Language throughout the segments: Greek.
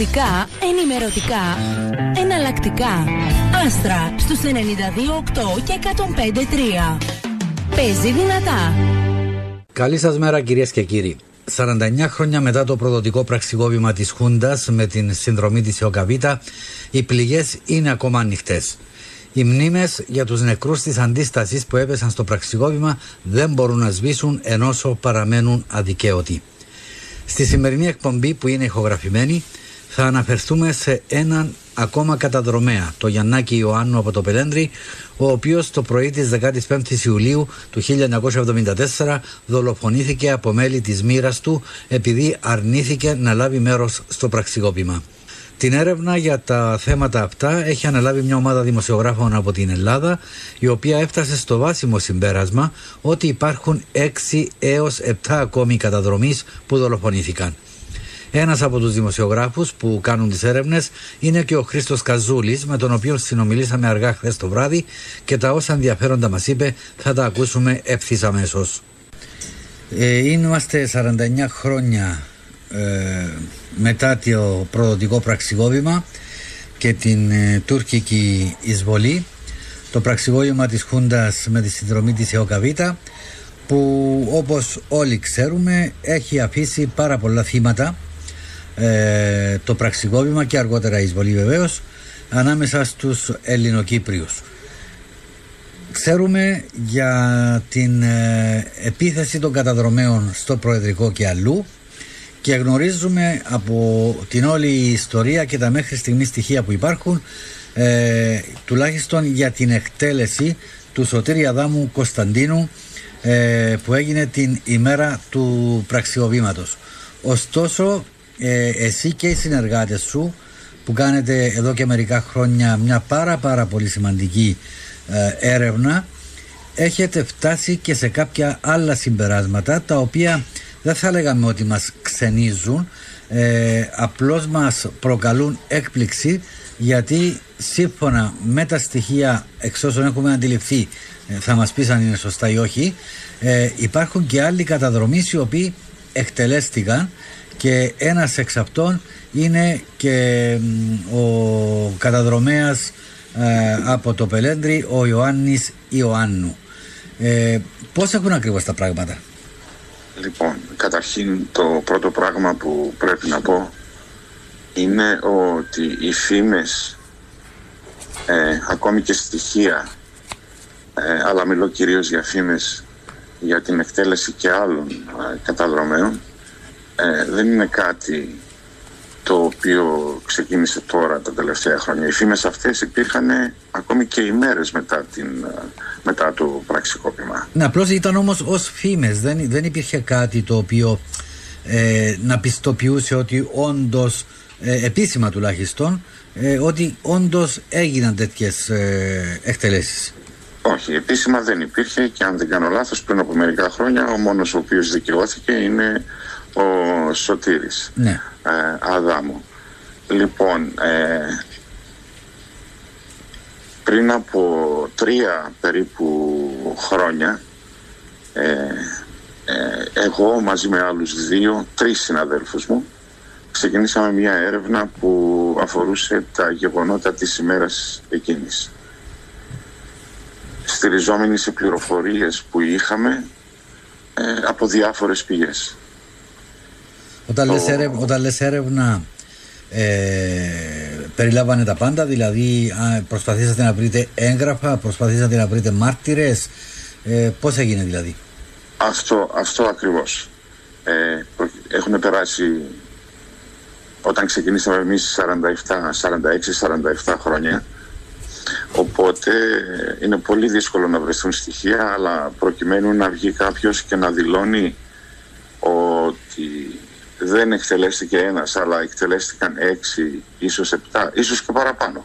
Κλασικά, ενημερωτικά, εναλλακτικά. Άστρα στους 92,8 και 105,3. Παίζει δυνατά. Καλή σας μέρα κυρίες και κύριοι. 49 χρόνια μετά το προδοτικό πραξικόπημα της Χούντας με την συνδρομή της ΕΟΚΑΒΙΤΑ, οι πληγές είναι ακόμα ανοιχτές. Οι μνήμες για τους νεκρούς της αντίστασης που έπεσαν στο πραξικόπημα δεν μπορούν να σβήσουν ενώσο παραμένουν αδικαίωτοι. Στη σημερινή εκπομπή που είναι ηχογραφημένη θα αναφερθούμε σε έναν ακόμα καταδρομέα, το Γιαννάκη Ιωάννου από το Πελέντρι, ο οποίος το πρωί της 15ης Ιουλίου του 1974 δολοφονήθηκε από μέλη της μοίρας του επειδή αρνήθηκε να λάβει μέρος στο πραξικόπημα. Την έρευνα για τα θέματα αυτά έχει αναλάβει μια ομάδα δημοσιογράφων από την Ελλάδα, η οποία έφτασε στο βάσιμο συμπέρασμα ότι υπάρχουν 6 έως 7 ακόμη καταδρομείς που δολοφονήθηκαν. Ένας από τους δημοσιογράφους που κάνουν τις έρευνες είναι και ο Χρήστος Καζούλης, με τον οποίο συνομιλήσαμε αργά χθες το βράδυ και τα όσα ενδιαφέροντα μας είπε θα τα ακούσουμε ευθύς αμέσως. Είμαστε 49 χρόνια μετά το προδοτικό πραξικόπημα και την τουρκική εισβολή, το πραξικόπημα της Χούντας με τη συνδρομή της ΕΟΚΑΒΙΤΑ, που όπως όλοι ξέρουμε έχει αφήσει πάρα πολλά θύματα, το πραξικόπημα και αργότερα η εισβολή βεβαίως, ανάμεσα στους Ελληνοκύπριους. Ξέρουμε για την επίθεση των καταδρομέων στο Προεδρικό και αλλού και γνωρίζουμε από την όλη η ιστορία και τα μέχρι στιγμή στοιχεία που υπάρχουν, τουλάχιστον για την εκτέλεση του Σωτήρη Αδάμου Κωνσταντίνου που έγινε την ημέρα του πραξικοπήματος. Ωστόσο εσύ και οι συνεργάτες σου που κάνετε εδώ και μερικά χρόνια μια πάρα πολύ σημαντική έρευνα, έχετε φτάσει και σε κάποια άλλα συμπεράσματα τα οποία δεν θα λέγαμε ότι μας ξενίζουν, απλώς μας προκαλούν έκπληξη, γιατί σύμφωνα με τα στοιχεία εξ όσων έχουμε αντιληφθεί, θα μας πεις αν είναι σωστά ή όχι, υπάρχουν και άλλοι καταδρομείς οι οποίοι εκτελέστηκαν και ένας εξ αυτών είναι και ο καταδρομέας από το Πελέντρι, ο Ιωάννης Ιωάννου. Πώς έχουν ακριβώς τα πράγματα? Λοιπόν, καταρχήν το πρώτο πράγμα που πρέπει να πω είναι ότι οι φήμες, ακόμη και στοιχεία, αλλά μιλώ κυρίως για φήμες για την εκτέλεση και άλλων καταδρομέων, δεν είναι κάτι το οποίο ξεκίνησε τώρα τα τελευταία χρόνια. Οι φήμες αυτές υπήρχαν ακόμη και ημέρες μετά το πραξικόπημα. Ναι, απλώς ήταν όμως ως φήμες, δεν υπήρχε κάτι το οποίο να πιστοποιούσε ότι όντως, επίσημα τουλάχιστον, ότι όντως έγιναν τέτοιες εκτελέσεις. Όχι, επίσημα δεν υπήρχε και αν δεν κάνω λάθος πριν από μερικά χρόνια ο μόνος ο οποίος δικαιώθηκε είναι ο Σωτήρης, ναι, Αδάμου. Λοιπόν, πριν από 3 περίπου χρόνια εγώ μαζί με άλλους 2-3 συναδέλφους μου ξεκινήσαμε μια έρευνα που αφορούσε τα γεγονότα της ημέρας εκείνης. Στηριζόμενοι σε πληροφορίες που είχαμε από διάφορες πηγές. Όταν λες έρευνα, περιλάβανε τα πάντα, δηλαδή προσπαθήσατε να βρείτε έγγραφα, προσπαθήσατε να βρείτε μάρτυρες, πώς έγινε δηλαδή? Αυτό ακριβώς. Έχουν περάσει, όταν ξεκινήσαμε εμείς, 46-47 χρόνια, οπότε είναι πολύ δύσκολο να βρεθούν στοιχεία, αλλά προκειμένου να βγει κάποιος και να δηλώνει ότι δεν εκτελέστηκε ένας, αλλά εκτελέστηκαν 6, ίσως 7, ίσως και παραπάνω,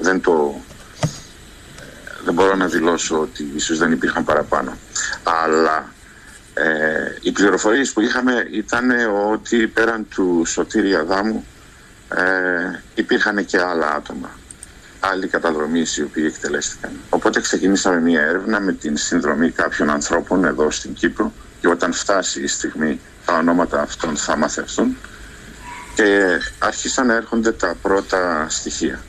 δεν μπορώ να δηλώσω ότι ίσως δεν υπήρχαν παραπάνω. Αλλά οι πληροφορίες που είχαμε ήταν ότι πέραν του Σωτήρη Αδάμου υπήρχαν και άλλα άτομα, άλλοι καταδρομείς οι οποίοι εκτελέστηκαν. Οπότε ξεκινήσαμε μια έρευνα με την συνδρομή κάποιων ανθρώπων εδώ στην Κύπρο, και όταν φτάσει η στιγμή τα ονόματα αυτών θα μαθευτούν, και άρχισαν να έρχονται τα πρώτα στοιχεία.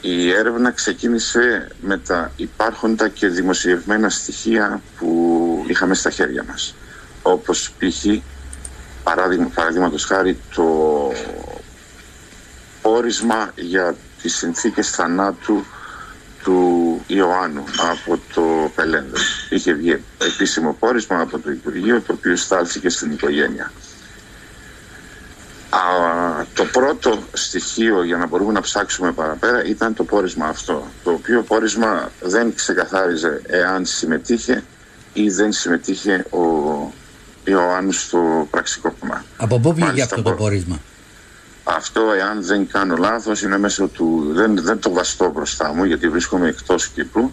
Η έρευνα ξεκίνησε με τα υπάρχοντα και δημοσιευμένα στοιχεία που είχαμε στα χέρια μας. Όπως π.χ. παραδείγματος χάρη το πόρισμα για τις συνθήκες θανάτου του Ιωάννου από το Πελένδο. Είχε βγει επίσημο πόρισμα από το Υπουργείο, το οποίο στάλθηκε στην οικογένεια. Το πρώτο στοιχείο για να μπορούμε να ψάξουμε παραπέρα ήταν το πόρισμα αυτό, το οποίο πόρισμα δεν ξεκαθάριζε εάν συμμετείχε ή δεν συμμετείχε ο Ιωάννης στο πραξικόπημα. Από πού βγήκε αυτό το πόρισμα? Αυτό, εάν δεν κάνω λάθος, είναι μέσω του... Δεν το βαστώ μπροστά μου, γιατί βρίσκομαι εκτός Κύπρου,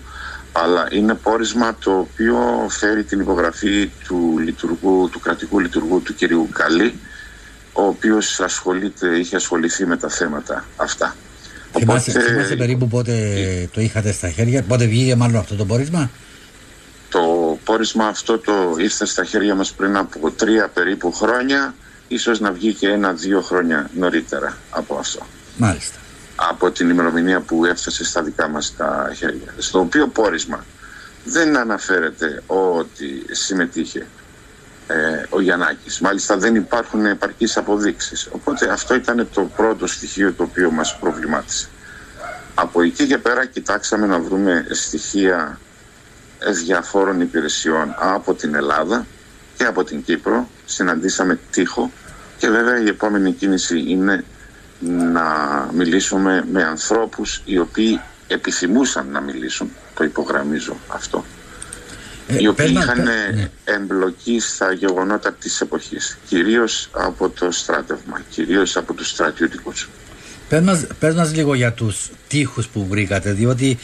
αλλά είναι πόρισμα το οποίο φέρει την υπογραφή του κρατικού λειτουργού του κυρίου Καλή, ο οποίος είχε ασχοληθεί με τα θέματα αυτά. Θυμάσαι περίπου πότε το είχατε στα χέρια, πότε βγήκε μάλλον αυτό το πόρισμα? Το πόρισμα αυτό το ήρθε στα χέρια μας πριν από 3 περίπου χρόνια, ίσως να βγει και 1-2 χρόνια νωρίτερα από αυτό. Μάλιστα. Από την ημερομηνία που έφτασε στα δικά μας τα χέρια. Στο οποίο πόρισμα δεν αναφέρεται ότι συμμετείχε ο Γιαννάκης. Μάλιστα δεν υπάρχουν επαρκείς αποδείξεις. Οπότε αυτό ήταν το πρώτο στοιχείο το οποίο μας προβλημάτισε. Από εκεί και πέρα κοιτάξαμε να βρούμε στοιχεία διαφόρων υπηρεσιών από την Ελλάδα και από την Κύπρο. Συναντήσαμε τείχο και βέβαια η επόμενη κίνηση είναι να μιλήσουμε με ανθρώπους οι οποίοι επιθυμούσαν να μιλήσουν, το υπογραμμίζω αυτό, οι οποίοι είχαν εμπλοκή στα γεγονότα της εποχής, κυρίως από το στράτευμα, κυρίως από τους στρατιωτικούς. Πες μας λίγο για τους τείχους που βρήκατε, διότι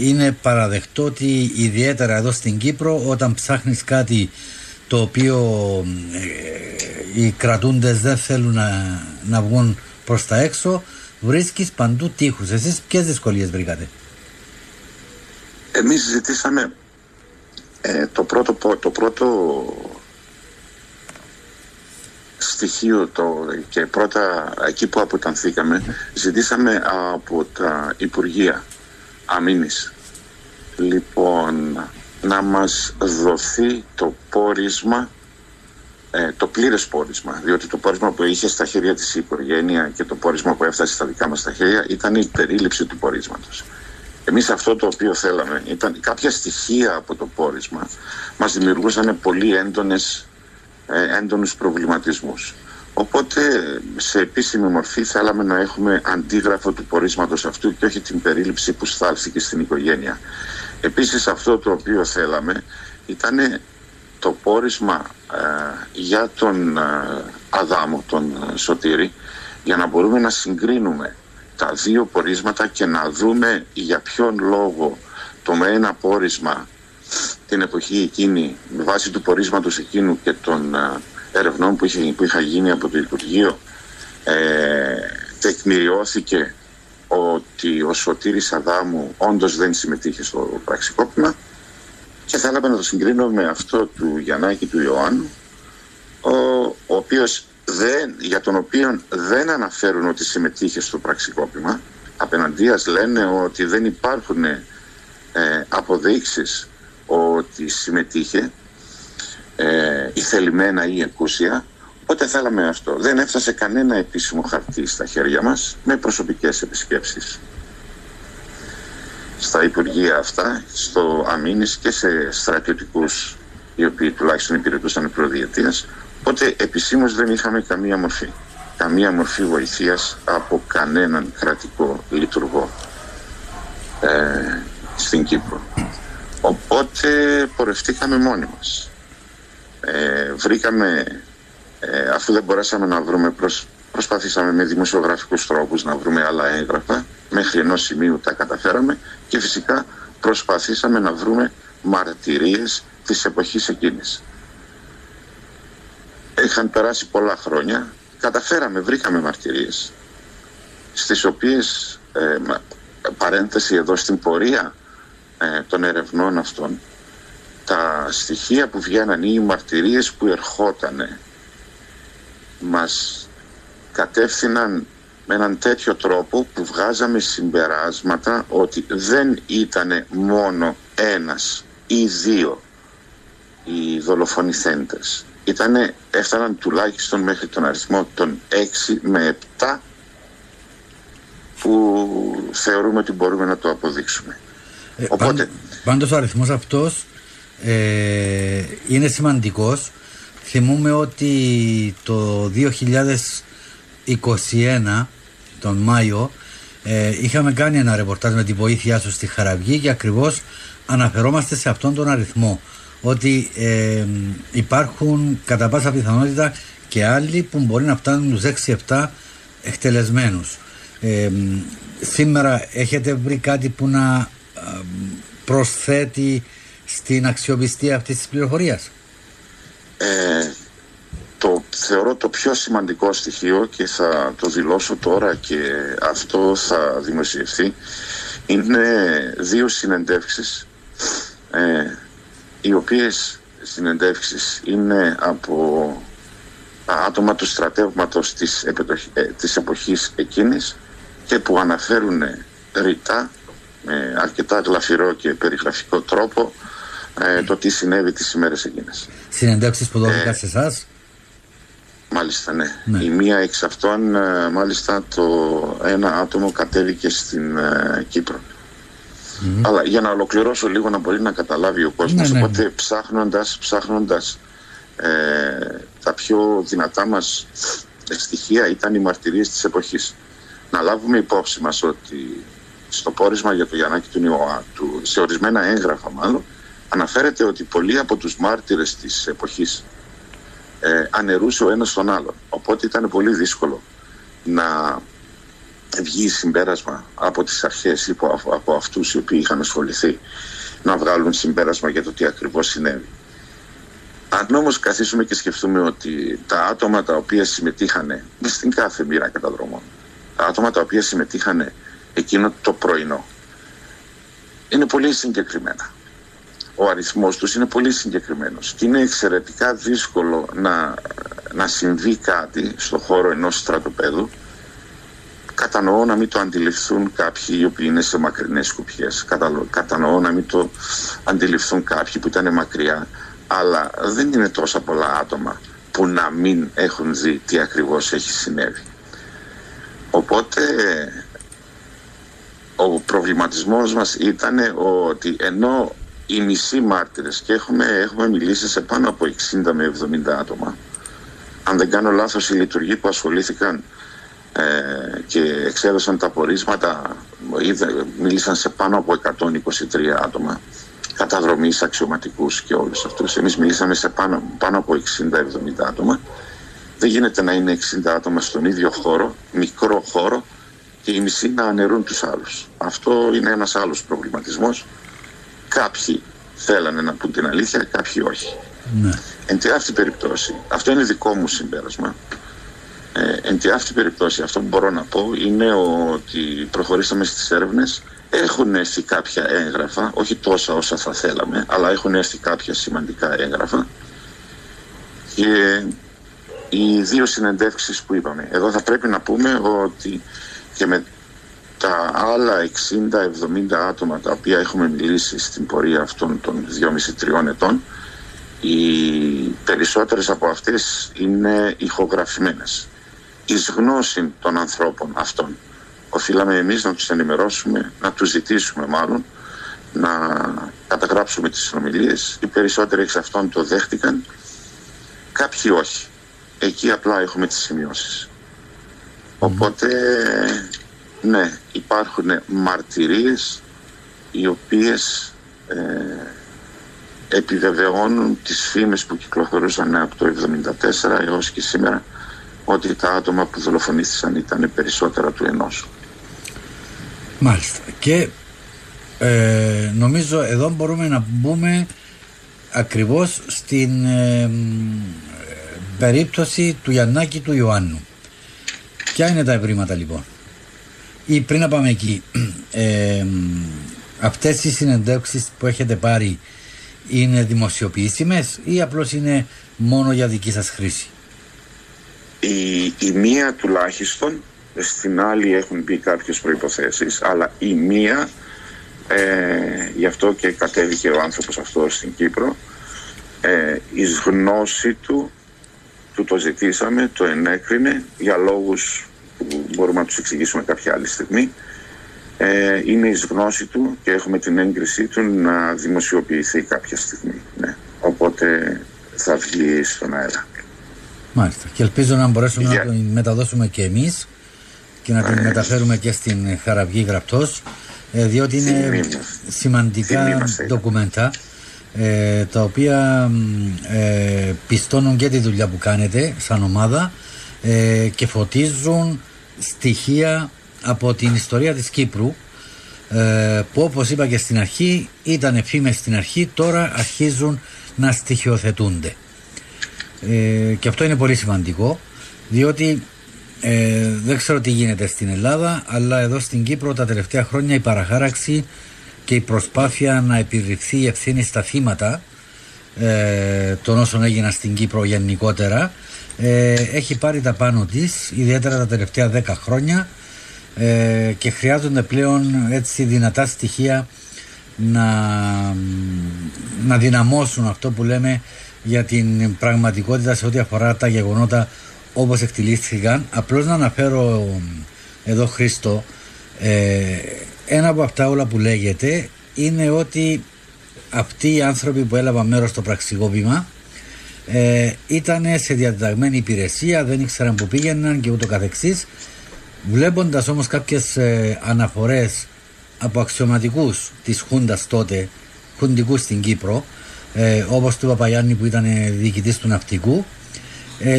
είναι παραδεκτό ότι ιδιαίτερα εδώ στην Κύπρο όταν ψάχνεις κάτι το οποίο οι κρατούντες δεν θέλουν να βγουν προς τα έξω, βρίσκεις παντού τείχους. Εσείς ποιες δυσκολίες βρήκατε? Εμείς ζητήσαμε το πρώτο στοιχείο και πρώτα εκεί που αποτανθήκαμε, ζητήσαμε από τα Υπουργεία Αμήνης να μας δοθεί το πόρισμα, το πλήρες πόρισμα, διότι το πόρισμα που είχε στα χέρια της η οικογένεια και το πόρισμα που έφτασε στα δικά μας τα χέρια ήταν η περίληψη του πορίσματος. Εμείς αυτό το οποίο θέλαμε ήταν κάποια στοιχεία από το πόρισμα μας δημιουργούσαν πολύ έντονους προβληματισμούς. Οπότε σε επίσημη μορφή θέλαμε να έχουμε αντίγραφο του πορίσματος αυτού και όχι την περίληψη που στάλθηκε στην οικογένεια. Επίσης αυτό το οποίο θέλαμε ήταν το πόρισμα για τον Αδάμο, τον Σωτήρη, για να μπορούμε να συγκρίνουμε τα δύο πορίσματα και να δούμε για ποιον λόγο το με ένα πόρισμα την εποχή εκείνη, με βάση του πορίσματος εκείνου και των ερευνών που είχα γίνει από το Υπουργείο, τεκμηριώθηκε ότι ο Σωτήρης Αδάμου όντως δεν συμμετείχε στο πραξικόπημα, και θα έπρεπε να το συγκρίνω με αυτό του Γιαννάκη του Ιωάννου, για τον οποίο δεν αναφέρουν ότι συμμετείχε στο πραξικόπημα. Απέναντίας λένε ότι δεν υπάρχουν αποδείξεις ότι συμμετείχε ηθελημένα ή εκούσια. Οπότε θέλαμε αυτό. Δεν έφτασε κανένα επίσημο χαρτί στα χέρια μας με προσωπικές επισκέψεις στα Υπουργεία αυτά, στο Αμήνης και σε στρατιωτικούς οι οποίοι τουλάχιστον υπηρετούσαν προδιετίας. Οπότε επισήμως δεν είχαμε καμία μορφή βοηθείας από κανέναν κρατικό λειτουργό στην Κύπρο. Οπότε πορευτήκαμε μόνοι μας. Βρήκαμε... Αφού δεν μπορέσαμε να βρούμε, προσπαθήσαμε με δημοσιογραφικούς τρόπους να βρούμε άλλα έγγραφα, μέχρι ενός σημείου τα καταφέραμε, και φυσικά προσπαθήσαμε να βρούμε μαρτυρίες της εποχής εκείνης. Είχαν περάσει πολλά χρόνια, βρήκαμε μαρτυρίες, στις οποίες, παρένθεση εδώ, στην πορεία των ερευνών αυτών, τα στοιχεία που βγαίναν ή οι μαρτυρίες που ερχότανε μας κατεύθυναν με έναν τέτοιο τρόπο που βγάζαμε συμπεράσματα ότι δεν ήταν μόνο ένας ή δύο οι δολοφονηθέντες. Έφταναν τουλάχιστον μέχρι τον αριθμό των 6 με 7 που θεωρούμε ότι μπορούμε να το αποδείξουμε. Οπότε, πάντως ο αριθμός αυτός είναι σημαντικός. Θυμούμε ότι το 2021 τον Μάιο είχαμε κάνει ένα ρεπορτάζ με τη βοήθειά σου στη Χαραυγή και ακριβώς αναφερόμαστε σε αυτόν τον αριθμό, ότι υπάρχουν κατά πάσα πιθανότητα και άλλοι που μπορεί να φτάνουν τους 6-7 εκτελεσμένους. Σήμερα έχετε βρει κάτι που να προσθέτει στην αξιοπιστία αυτής της πληροφορίας? Το θεωρώ το πιο σημαντικό στοιχείο και θα το δηλώσω τώρα και αυτό θα δημοσιευθεί, είναι 2 συνεντεύξεις οι οποίες συνεντεύξεις είναι από άτομα του στρατεύματος της εποχής εκείνης και που αναφέρουν ρητά με αρκετά γλαφυρό και περιγραφικό τρόπο το τι συνέβη τις ημέρες εκείνες. Συνεντεύξεις που δόθηκαν σε εσάς? Μάλιστα, ναι. Η μία εξ αυτών, μάλιστα, το ένα άτομο κατέβηκε στην Κύπρο. Αλλά για να ολοκληρώσω λίγο, να μπορεί να καταλάβει ο κόσμος. Οπότε ψάχνοντας τα πιο δυνατά μας στοιχεία ήταν οι μαρτυρίες της εποχής. Να λάβουμε υπόψη μας ότι στο πόρισμα για το Γιαννάκη του Νιώα, σε ορισμένα έγγραφα μάλλον, αναφέρεται ότι πολλοί από τους μάρτυρες της εποχής ανερούσε ο ένας τον άλλον. Οπότε ήταν πολύ δύσκολο να βγει συμπέρασμα από τις αρχές ή από αυτούς οι οποίοι είχαν ασχοληθεί να βγάλουν συμπέρασμα για το τι ακριβώς συνέβη. Αν όμως καθίσουμε και σκεφτούμε ότι τα άτομα τα οποία συμμετείχαν στην κάθε μοίρα καταδρομών, τα άτομα τα οποία συμμετείχαν εκείνο το πρωινό, είναι πολύ συγκεκριμένα. Ο αριθμός τους είναι πολύ συγκεκριμένος και είναι εξαιρετικά δύσκολο να συμβεί κάτι στον χώρο ενός στρατοπέδου. Κατανοώ να μην το αντιληφθούν κάποιοι οι οποίοι είναι σε μακρινές σκουπιές. Κατανοώ να μην το αντιληφθούν κάποιοι που ήταν μακριά. Αλλά δεν είναι τόσα πολλά άτομα που να μην έχουν δει τι ακριβώς έχει συνέβη. Οπότε ο προβληματισμός μας ήταν ότι ενώ οι μισοί μάρτυρες, και έχουμε μιλήσει σε πάνω από 60 με 70 άτομα, αν δεν κάνω λάθος, οι λειτουργοί που ασχολήθηκαν και εξέδωσαν τα πορίσματα μίλησαν σε πάνω από 123 άτομα καταδρομής, αξιωματικούς και όλους αυτούς. Εμείς μιλήσαμε σε πάνω από 60-70 άτομα. Δεν γίνεται να είναι 60 άτομα στον ίδιο χώρο, μικρό χώρο, και οι μισοί να αναιρούν τους άλλους. Αυτό είναι ένας άλλος προβληματισμός. Κάποιοι θέλανε να πούν την αλήθεια, κάποιοι όχι. Ναι. Εν τη αυτή περιπτώση, αυτό είναι δικό μου συμπέρασμα. Εν τη αυτή περιπτώση, αυτό που μπορώ να πω είναι ότι προχωρήσαμε στις έρευνες. Έχουν έρθει κάποια έγγραφα, όχι τόσα όσα θα θέλαμε, αλλά έχουν έρθει κάποια σημαντικά έγγραφα. Και οι 2 συνεντεύξεις που είπαμε, εδώ θα πρέπει να πούμε ότι και με τα άλλα 60-70 άτομα τα οποία έχουμε μιλήσει στην πορεία αυτών των 2,5-3 ετών, οι περισσότερες από αυτές είναι ηχογραφημένες. Εις γνώση των ανθρώπων αυτών οφείλαμε εμείς να τους ενημερώσουμε, να τους ζητήσουμε μάλλον να καταγράψουμε τις συνομιλίες. Οι περισσότεροι εξ αυτών το δέχτηκαν, κάποιοι όχι. Εκεί απλά έχουμε τις σημειώσεις. Οπότε ναι, υπάρχουν μαρτυρίες οι οποίες επιβεβαιώνουν τις φήμες που κυκλοφορούσαν από το 1974 έως και σήμερα, ότι τα άτομα που δολοφονήθησαν ήταν περισσότερα του ενός. Μάλιστα. Και νομίζω εδώ μπορούμε να μπούμε ακριβώς στην περίπτωση του Γιαννάκη του Ιωάννου. Ποια είναι τα ευρήματα λοιπόν? Ή πριν να πάμε εκεί, αυτές οι συνεντεύξεις που έχετε πάρει είναι δημοσιοποιήσιμες ή απλώς είναι μόνο για δική σας χρήση? η μία τουλάχιστον, στην άλλη έχουν μπει κάποιες προϋποθέσεις, αλλά η μία, γι' αυτό και κατέβηκε ο άνθρωπος αυτός στην Κύπρο, εις γνώση του το ζητήσαμε, το ενέκρινε για λόγους που μπορούμε να τους εξηγήσουμε κάποια άλλη στιγμή. Είναι εις γνώση του και έχουμε την έγκρισή του να δημοσιοποιηθεί κάποια στιγμή, ναι. Οπότε θα βγει στον αέρα. Μάλιστα, και ελπίζω να μπορέσουμε να τον μεταδώσουμε και εμείς και να τον μεταφέρουμε και στην Χαραυγή γραπτός, διότι είναι σημαντικά ντοκουμέντα τα οποία πιστώνουν και τη δουλειά που κάνετε σαν ομάδα και φωτίζουν στοιχεία από την ιστορία της Κύπρου που, όπως είπα και στην αρχή, ήταν εφήμες στην αρχή, τώρα αρχίζουν να στοιχειοθετούνται. Και αυτό είναι πολύ σημαντικό, διότι δεν ξέρω τι γίνεται στην Ελλάδα, αλλά εδώ στην Κύπρο τα τελευταία χρόνια η παραχάραξη και η προσπάθεια να επιρριφθεί η ευθύνη στα θύματα των όσων έγιναν στην Κύπρο γενικότερα έχει πάρει τα πάνω της, ιδιαίτερα τα τελευταία 10 χρόνια και χρειάζονται πλέον έτσι δυνατά στοιχεία να δυναμώσουν αυτό που λέμε για την πραγματικότητα σε ό,τι αφορά τα γεγονότα όπως εκτελήστηκαν. Απλώς να αναφέρω εδώ, Χρήστο, ένα από αυτά όλα που λέγεται είναι ότι αυτοί οι άνθρωποι που έλαβαν μέρος στο πραξικόπημα ήταν σε διαταγμένη υπηρεσία, δεν ήξεραν που πήγαιναν και ούτω καθεξής. Βλέποντας όμως κάποιες αναφορές από αξιωματικούς της Χούντας τότε, χουντικούς στην Κύπρο, όπως του Παπαγιάννη που ήταν διοικητής του ναυτικού,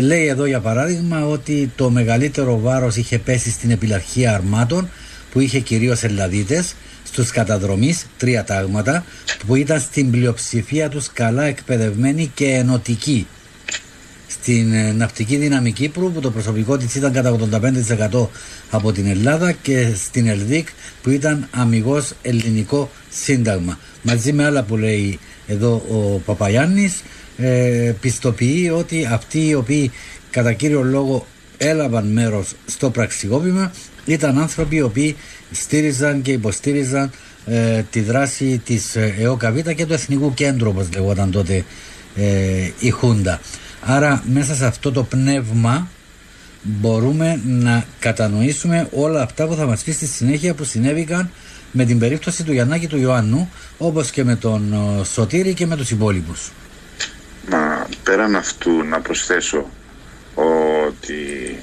λέει εδώ για παράδειγμα ότι το μεγαλύτερο βάρος είχε πέσει στην επιλαρχία αρμάτων που είχε κυρίως Ελλαδίτες, στους καταδρομείς, 3 τάγματα που ήταν στην πλειοψηφία τους καλά εκπαιδευμένοι και ενωτικοί. Στην ναυτική δύναμη Κύπρου που το προσωπικό της ήταν κατά 85% από την Ελλάδα και στην ΕΛΔΙΚ που ήταν αμιγώς ελληνικό σύνταγμα. Μαζί με άλλα που λέει εδώ ο Παπαγιάννης, πιστοποιεί ότι αυτοί οι οποίοι κατά κύριο λόγο έλαβαν μέρος στο πραξικόπημα ήταν άνθρωποι οι οποίοι στήριζαν και υποστήριζαν τη δράση της ΕΟΚΑΒ και του Εθνικού Κέντρου, όπως λεγόταν τότε η Χούντα. Άρα μέσα σε αυτό το πνεύμα μπορούμε να κατανοήσουμε όλα αυτά που θα μας πει στη συνέχεια που συνέβηκαν με την περίπτωση του Γιαννάκη του Ιωάννου, όπως και με τον Σωτήρη και με τους υπόλοιπους. Μα πέραν αυτού να προσθέσω ότι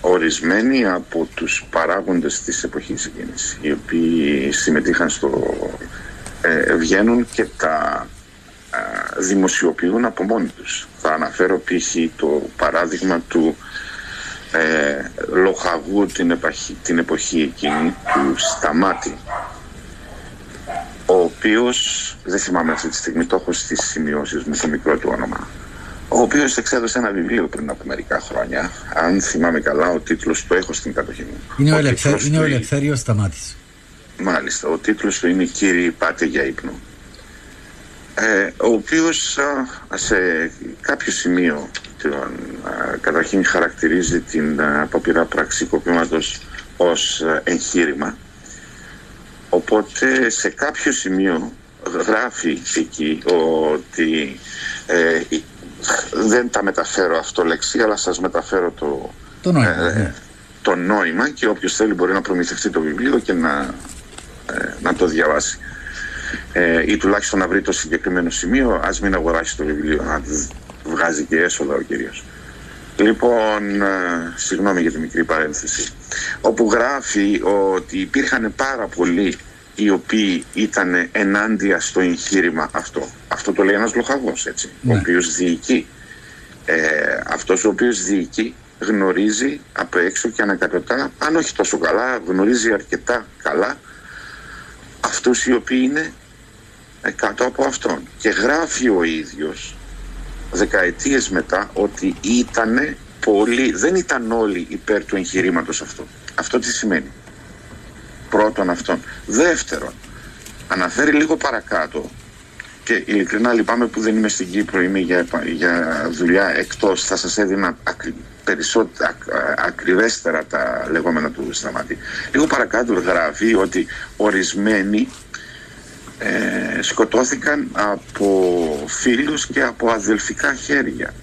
ορισμένοι από τους παράγοντες της εποχής εκείνης, οι οποίοι συμμετείχαν στο βγαίνουν και τα δημοσιοποιούν από μόνοι τους. Θα αναφέρω π.χ. το παράδειγμα του Λοχαγού την εποχή εκείνη, του Σταμάτη, ο οποίος, δεν θυμάμαι αυτή τη στιγμή, το έχω στις σημειώσεις μου το μικρό του όνομα, ο οποίος εξέδωσε ένα βιβλίο πριν από μερικά χρόνια, αν θυμάμαι καλά, ο τίτλος το έχω στην κατοχή μου. Είναι ο Ελευθέριος Σταμάτης. Μάλιστα, ο τίτλος του είναι «Κύριοι, πάτε για ύπνο», ο οποίος σε κάποιο σημείο καταρχήν χαρακτηρίζει την απόπειρα πραξικοπήματος ως εγχείρημα, οπότε σε κάποιο σημείο γράφει εκεί ότι δεν τα μεταφέρω αυτό λεξί, αλλά σας μεταφέρω το νόημα και όποιος θέλει μπορεί να προμηθευτεί το βιβλίο και να το διαβάσει. Ή τουλάχιστον να βρει το συγκεκριμένο σημείο, ας μην αγοράσει το βιβλίο, να βγάζει και έσοδα ο κύριος. Λοιπόν, συγγνώμη για τη μικρή παρένθεση, όπου γράφει ότι υπήρχαν πάρα πολλοί οι οποίοι ήταν ενάντια στο εγχείρημα αυτό. Αυτό το λέει ένας λοχαγός, έτσι, ναι, ο οποίος διοικεί. Αυτός ο οποίος διοικεί γνωρίζει από έξω και ανακατοτά, αν όχι τόσο καλά, γνωρίζει αρκετά καλά αυτούς οι οποίοι είναι κάτω από αυτόν. Και γράφει ο ίδιος δεκαετίες μετά ότι ήτανε πολλοί, δεν ήταν όλοι υπέρ του εγχειρήματος αυτό. Αυτό τι σημαίνει? Πρώτον αυτόν. Δεύτερον, αναφέρει λίγο παρακάτω, και ειλικρινά λυπάμαι που δεν είμαι στην Κύπρο, είμαι για δουλειά εκτός, θα σας έδινα περισσότερα, ακριβέστερα τα λεγόμενα του Σταμάτη. Λίγο παρακάτω γράφει ότι ορισμένοι σκοτώθηκαν από φίλους και από αδελφικά χέρια.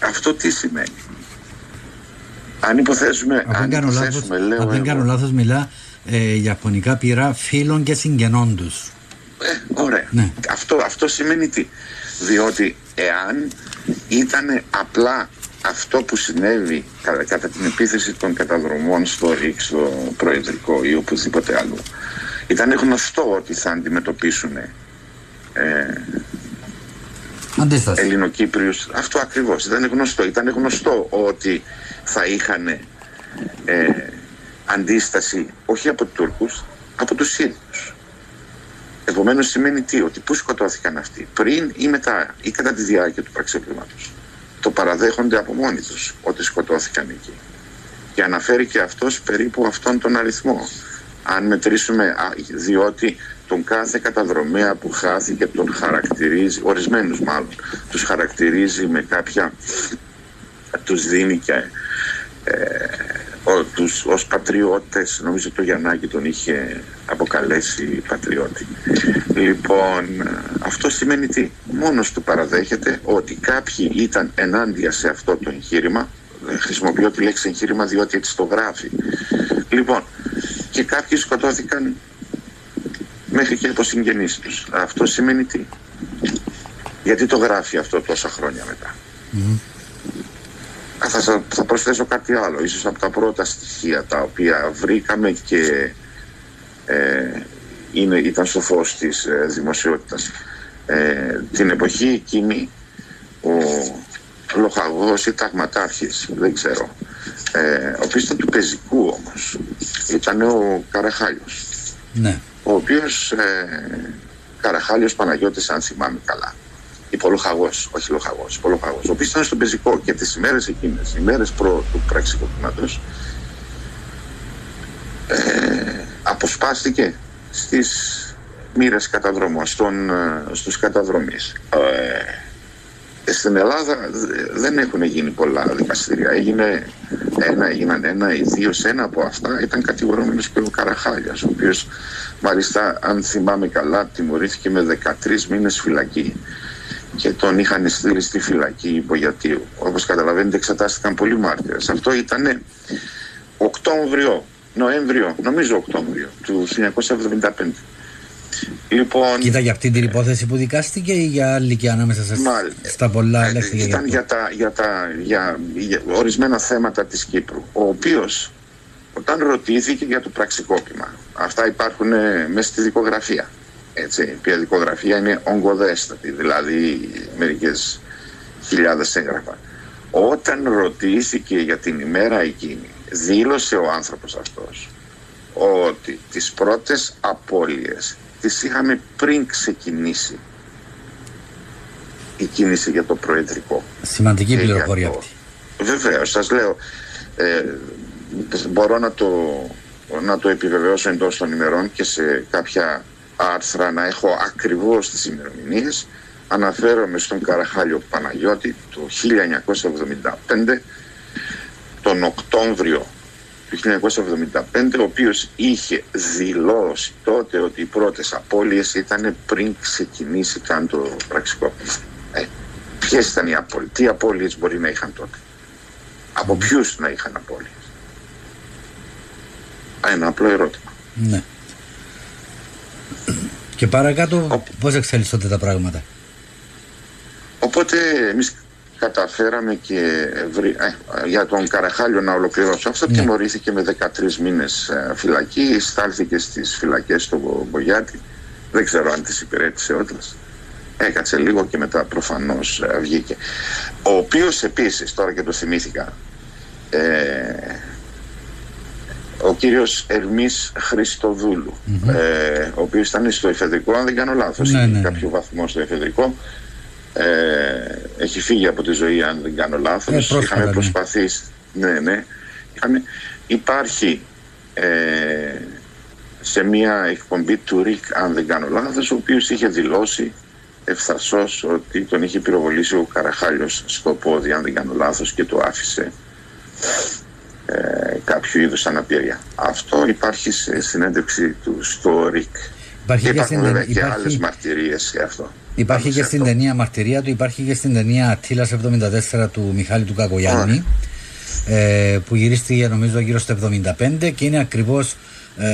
Αυτό τι σημαίνει? Αν υποθέσουμε, αν δεν κάνω λάθος, μιλά ιαπωνικά πειρά φίλων και συγγενών τους. Ωραία. Ναι. Αυτό σημαίνει τι? Διότι εάν ήταν απλά αυτό που συνέβη κατά την επίθεση των καταδρομών στο ΡΙΚ, στο Προεδρικό ή οπουδήποτε άλλο, ήταν γνωστό ότι θα αντιμετωπίσουν Ελληνοκύπριους. Αυτό ακριβώς, ήταν γνωστό. Ήταν γνωστό ότι θα είχαν αντίσταση όχι από τους Τούρκους, από τους Σύριους. Επομένως σημαίνει τι? Ότι πού σκοτώθηκαν αυτοί? Πριν ή μετά ή κατά τη διάρκεια του πραξικοπήματος. Το παραδέχονται από μόνοι τους ότι σκοτώθηκαν εκεί. Και αναφέρει και αυτός περίπου αυτόν τον αριθμό. Αν μετρήσουμε, διότι τον κάθε καταδρομέα που χάθηκε τον χαρακτηρίζει, ορισμένους μάλλον, τους χαρακτηρίζει με κάποια, τους δίνει και ως πατριώτες, νομίζω το Γιαννάκη τον είχε αποκαλέσει πατριώτη. Λοιπόν, αυτό σημαίνει τι? Μόνος του παραδέχεται ότι κάποιοι ήταν ενάντια σε αυτό το εγχείρημα, χρησιμοποιώ τη λέξη εγχείρημα διότι έτσι το γράφει. Λοιπόν, και κάποιοι σκοτώθηκαν μέχρι και από συγγενείς τους. Αυτό σημαίνει τι? Γιατί το γράφει αυτό τόσα χρόνια μετά? Θα προσθέσω κάτι άλλο, ίσως από τα πρώτα στοιχεία τα οποία βρήκαμε και ήταν στο φως της δημοσιότητας. Την εποχή εκείνη ο λοχαγός ή ταγματάρχης, δεν ξέρω, ο οποίος ήταν του πεζικού όμως, ήταν ο Καραχάλιος. Ναι. Ο οποίος, Καραχάλιος Παναγιώτης αν θυμάμαι καλά, υπολοχαγός, όχι λοχαγός, υπολοχαγός, ο οποίος ήταν στο πεζικό και τις ημέρες εκείνες, ημέρες προ του πραξικοπήματος, αποσπάστηκε στις μοίρες καταδρομών, στους καταδρομείς. Στην Ελλάδα δεν έχουν γίνει πολλά δικαστήρια. Έγιναν ένα ή δύο, σε ένα από αυτά ήταν κατηγορούμενος και ο Καραχάλιας, ο οποίος μάλιστα, αν θυμάμαι καλά, τιμωρήθηκε με 13 μήνες φυλακή και τον είχαν στείλει στη φυλακή υπογιατίου. Όπως καταλαβαίνετε, εξετάστηκαν πολλοί μάρτυρες. Αυτό ήταν Οκτώβριο του 1975. Λοιπόν, κοίτα, για αυτή την υπόθεση που δικάστηκε ή για άλλη και ανάμεσα στα πολλά ελέγχθηκε? Ήταν για ορισμένα θέματα της Κύπρου. Ο οποίος όταν ρωτήθηκε για το πραξικόπημα, αυτά υπάρχουν μέσα στη δικογραφία. Έτσι, η οποία δικογραφία είναι ογκοδέστατη, δηλαδή μερικές χιλιάδες έγγραφα. Όταν ρωτήθηκε για την ημέρα εκείνη, δήλωσε ο άνθρωπος αυτός ότι τις πρώτες απώλειες τις είχαμε πριν ξεκινήσει η κίνηση για το Προεδρικό. Σημαντική πληροφορία αυτή. Βεβαίως, σας λέω, μπορώ να το επιβεβαιώσω εντός των ημερών και σε κάποια άρθρα να έχω ακριβώς τις ημερομηνίες. Αναφέρομαι στον Καραχάλιο Παναγιώτη το 1975, τον Οκτώβριο του 1975, ο οποίος είχε δηλώσει τότε ότι οι πρώτες απώλειες ήταν πριν ξεκινήσει καν το πραξικόπημα. Ποιες ήταν οι απώλειες? Τι απώλειες μπορεί να είχαν τότε? Από ποιους να είχαν απώλειες? Ένα απλό ερώτημα. Ναι. Και παρακάτω πώς εξελίσσονται τα πράγματα? Οπότε εμείς καταφέραμε και για τον Καραχάλιο να ολοκληρώσω αυτό. Τιμωρήθηκε με 13 μήνες φυλακή, στάλθηκε στις φυλακές στο Μπογιάτη, δεν ξέρω αν τις υπηρέτησε όλες. Έκατσε λίγο και μετά προφανώς βγήκε. Ο οποίος επίσης, τώρα και το θυμήθηκα, ο κύριος Ερμής Χριστοδούλου, ο οποίος ήταν στο εφεδρικό, αν δεν κάνω λάθος, κάποιο βαθμό στο εφεδρικό. Έχει φύγει από τη ζωή, αν δεν κάνω λάθος. Είχαμε προσπαθήσει. Υπάρχει σε μια εκπομπή του ΡΙΚ, αν δεν κάνω λάθος, ο οποίος είχε δηλώσει ευθαρσώς ότι τον είχε πυροβολήσει ο Καραχάλιος στο πόδι, αν δεν κάνω λάθος, και το άφησε κάποιο είδους αναπηρία. Αυτό υπάρχει σε συνέντευξη του στο ΡΙΚ. Υπάρχουν βέβαια και άλλες μαρτυρίες και αυτό. Υπάρχει και στην ταινία μαρτυρία του, υπάρχει και στην ταινία Αττήλας 74 του Μιχάλη του Κακογιάννη, που γυρίστηκε νομίζω γύρω στο 75 και είναι ακριβώς,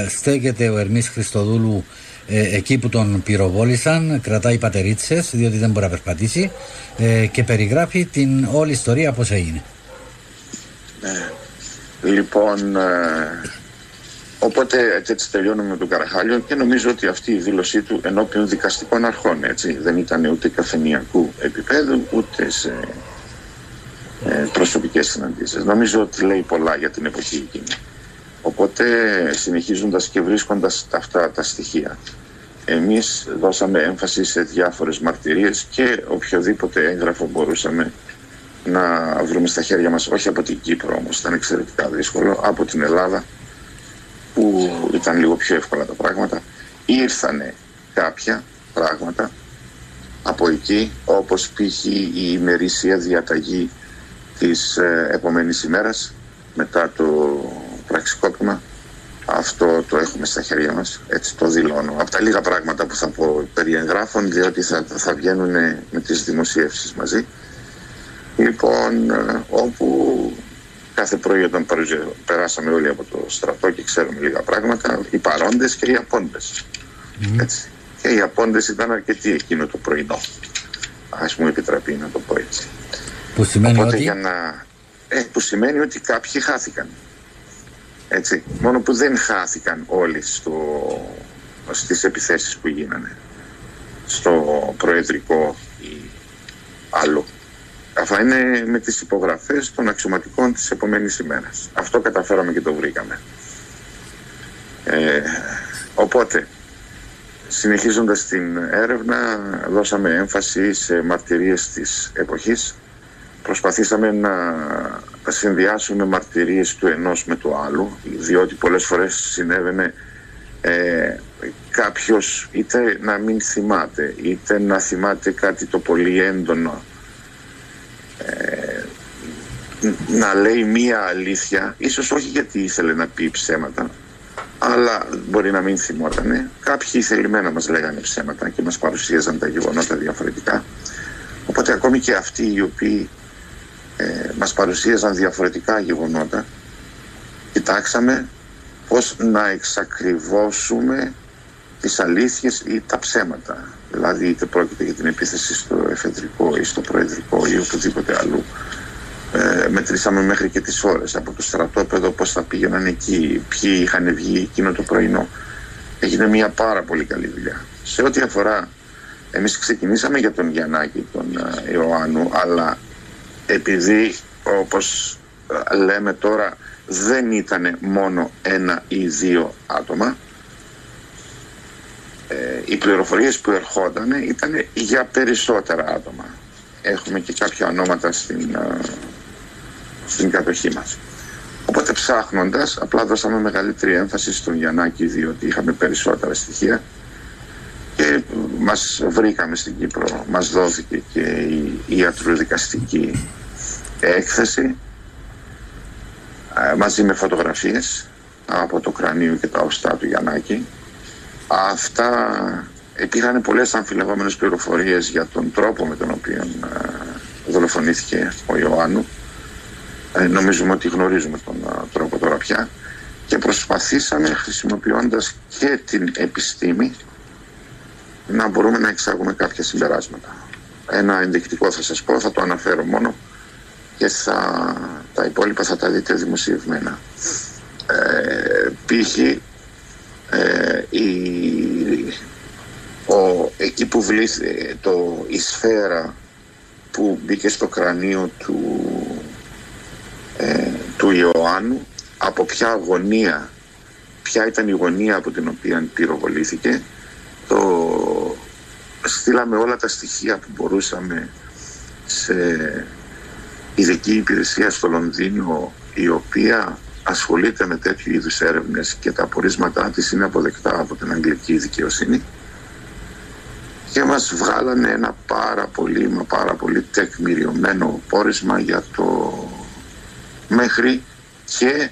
στέκεται ο Ερμής Χριστοδούλου εκεί που τον πυροβόλησαν, κρατάει πατερίτσες διότι δεν μπορεί να περπατήσει και περιγράφει την όλη ιστορία πώς έγινε. Λοιπόν, οπότε έτσι τελειώνουμε με τον Καραχάλιο και νομίζω ότι αυτή η δήλωσή του ενώπιον δικαστικών αρχών, έτσι, δεν ήταν ούτε καφενειακού επίπεδου ούτε σε προσωπικές συναντήσεις. Νομίζω ότι λέει πολλά για την εποχή εκείνη. Οπότε συνεχίζοντας και βρίσκοντας αυτά τα στοιχεία, εμείς δώσαμε έμφαση σε διάφορες μαρτυρίες και οποιοδήποτε έγγραφο μπορούσαμε να βρούμε στα χέρια μας, όχι από την Κύπρο όμως, ήταν εξαιρετικά δύσκολο, από την Ελλάδα που ήταν λίγο πιο εύκολα τα πράγματα. Ήρθανε κάποια πράγματα από εκεί, όπως π.χ. η ημερήσια διαταγή της επόμενης ημέρας μετά το πραξικόπημα. Αυτό το έχουμε στα χέρια μας, έτσι το δηλώνω. Από τα λίγα πράγματα που θα πω περί εγγράφων, διότι θα βγαίνουν με τις δημοσιεύσεις μαζί. Λοιπόν, όπου κάθε πρωί όταν περάσαμε όλοι από το στρατό και ξέρουμε λίγα πράγματα, οι παρόντες και οι απόντες. Έτσι. Και οι απόντες ήταν αρκετοί εκείνο το πρωινό. Ας μου επιτραπεί να το πω έτσι. Που σημαίνει, οπότε, ότι... για να... που σημαίνει ότι κάποιοι χάθηκαν. Έτσι. Μόνο που δεν χάθηκαν όλοι στις επιθέσεις που γίνανε στο προεδρικό ή άλλο. Αυτά είναι με τις υπογραφές των αξιωματικών της επόμενης ημέρας. Αυτό καταφέραμε και το βρήκαμε. Οπότε, συνεχίζοντας την έρευνα, δώσαμε έμφαση σε μαρτυρίες της εποχής. Προσπαθήσαμε να συνδυάσουμε μαρτυρίες του ενός με του άλλου, διότι πολλές φορές συνέβαινε κάποιος είτε να μην θυμάται, είτε να θυμάται κάτι το πολύ έντονο, να λέει μία αλήθεια, ίσως όχι γιατί ήθελε να πει ψέματα, αλλά μπορεί να μην θυμότανε. Κάποιοι θελημένα μας λέγανε ψέματα και μας παρουσίαζαν τα γεγονότα διαφορετικά. Οπότε ακόμη και αυτοί οι οποίοι μας παρουσίαζαν διαφορετικά γεγονότα, κοιτάξαμε πώς να εξακριβώσουμε τις αλήθειες ή τα ψέματα. Δηλαδή είτε πρόκειται για την επίθεση στο εφεδρικό ή στο προεδρικό ή οπουδήποτε αλλού. Μετρήσαμε μέχρι και τις ώρες από το στρατόπεδο, πώς θα πήγαιναν εκεί, ποιοι είχαν βγει εκείνο το πρωινό. Έγινε μια πάρα πολύ καλή δουλειά. Σε ό,τι αφορά, εμείς ξεκινήσαμε για τον Γιαννάκη, τον Ιωάννου, αλλά επειδή όπως λέμε τώρα δεν ήταν μόνο ένα ή δύο άτομα, οι πληροφορίες που ερχόταν ήταν για περισσότερα άτομα. Έχουμε και κάποια ονόματα στην κατοχή μας. Οπότε ψάχνοντας, απλά δώσαμε μεγαλύτερη έμφαση στον Γιαννάκη, διότι είχαμε περισσότερα στοιχεία και μας βρήκαμε στην Κύπρο. Μας δόθηκε και η ιατροδικαστική έκθεση μαζί με φωτογραφίες από το κρανίο και τα οστά του Γιαννάκη. Αυτά υπήρχαν πολλές αμφιλεγόμενες πληροφορίες για τον τρόπο με τον οποίο δολοφονήθηκε ο Ιωάννου. Νομίζουμε ότι γνωρίζουμε τον τρόπο τώρα πια και προσπαθήσαμε, χρησιμοποιώντας και την επιστήμη, να μπορούμε να εξάγουμε κάποια συμπεράσματα. Ένα ενδεικτικό θα σας πω, θα το αναφέρω μόνο και τα υπόλοιπα θα τα δείτε δημοσιευμένα. Π.χ. Εκεί που βλήθη η σφαίρα που μπήκε στο κρανίο του Ιωάννου, από ποια γωνία, ποια ήταν η γωνία από την οποία πυροβολήθηκε, το στείλαμε όλα τα στοιχεία που μπορούσαμε σε ειδική υπηρεσία στο Λονδίνο, η οποία ασχολείται με τέτοιου είδους έρευνες και τα πορίσματά της είναι αποδεκτά από την αγγλική δικαιοσύνη, και μας βγάλανε ένα πάρα πολύ τεκμηριωμένο πόρισμα για το μέχρι και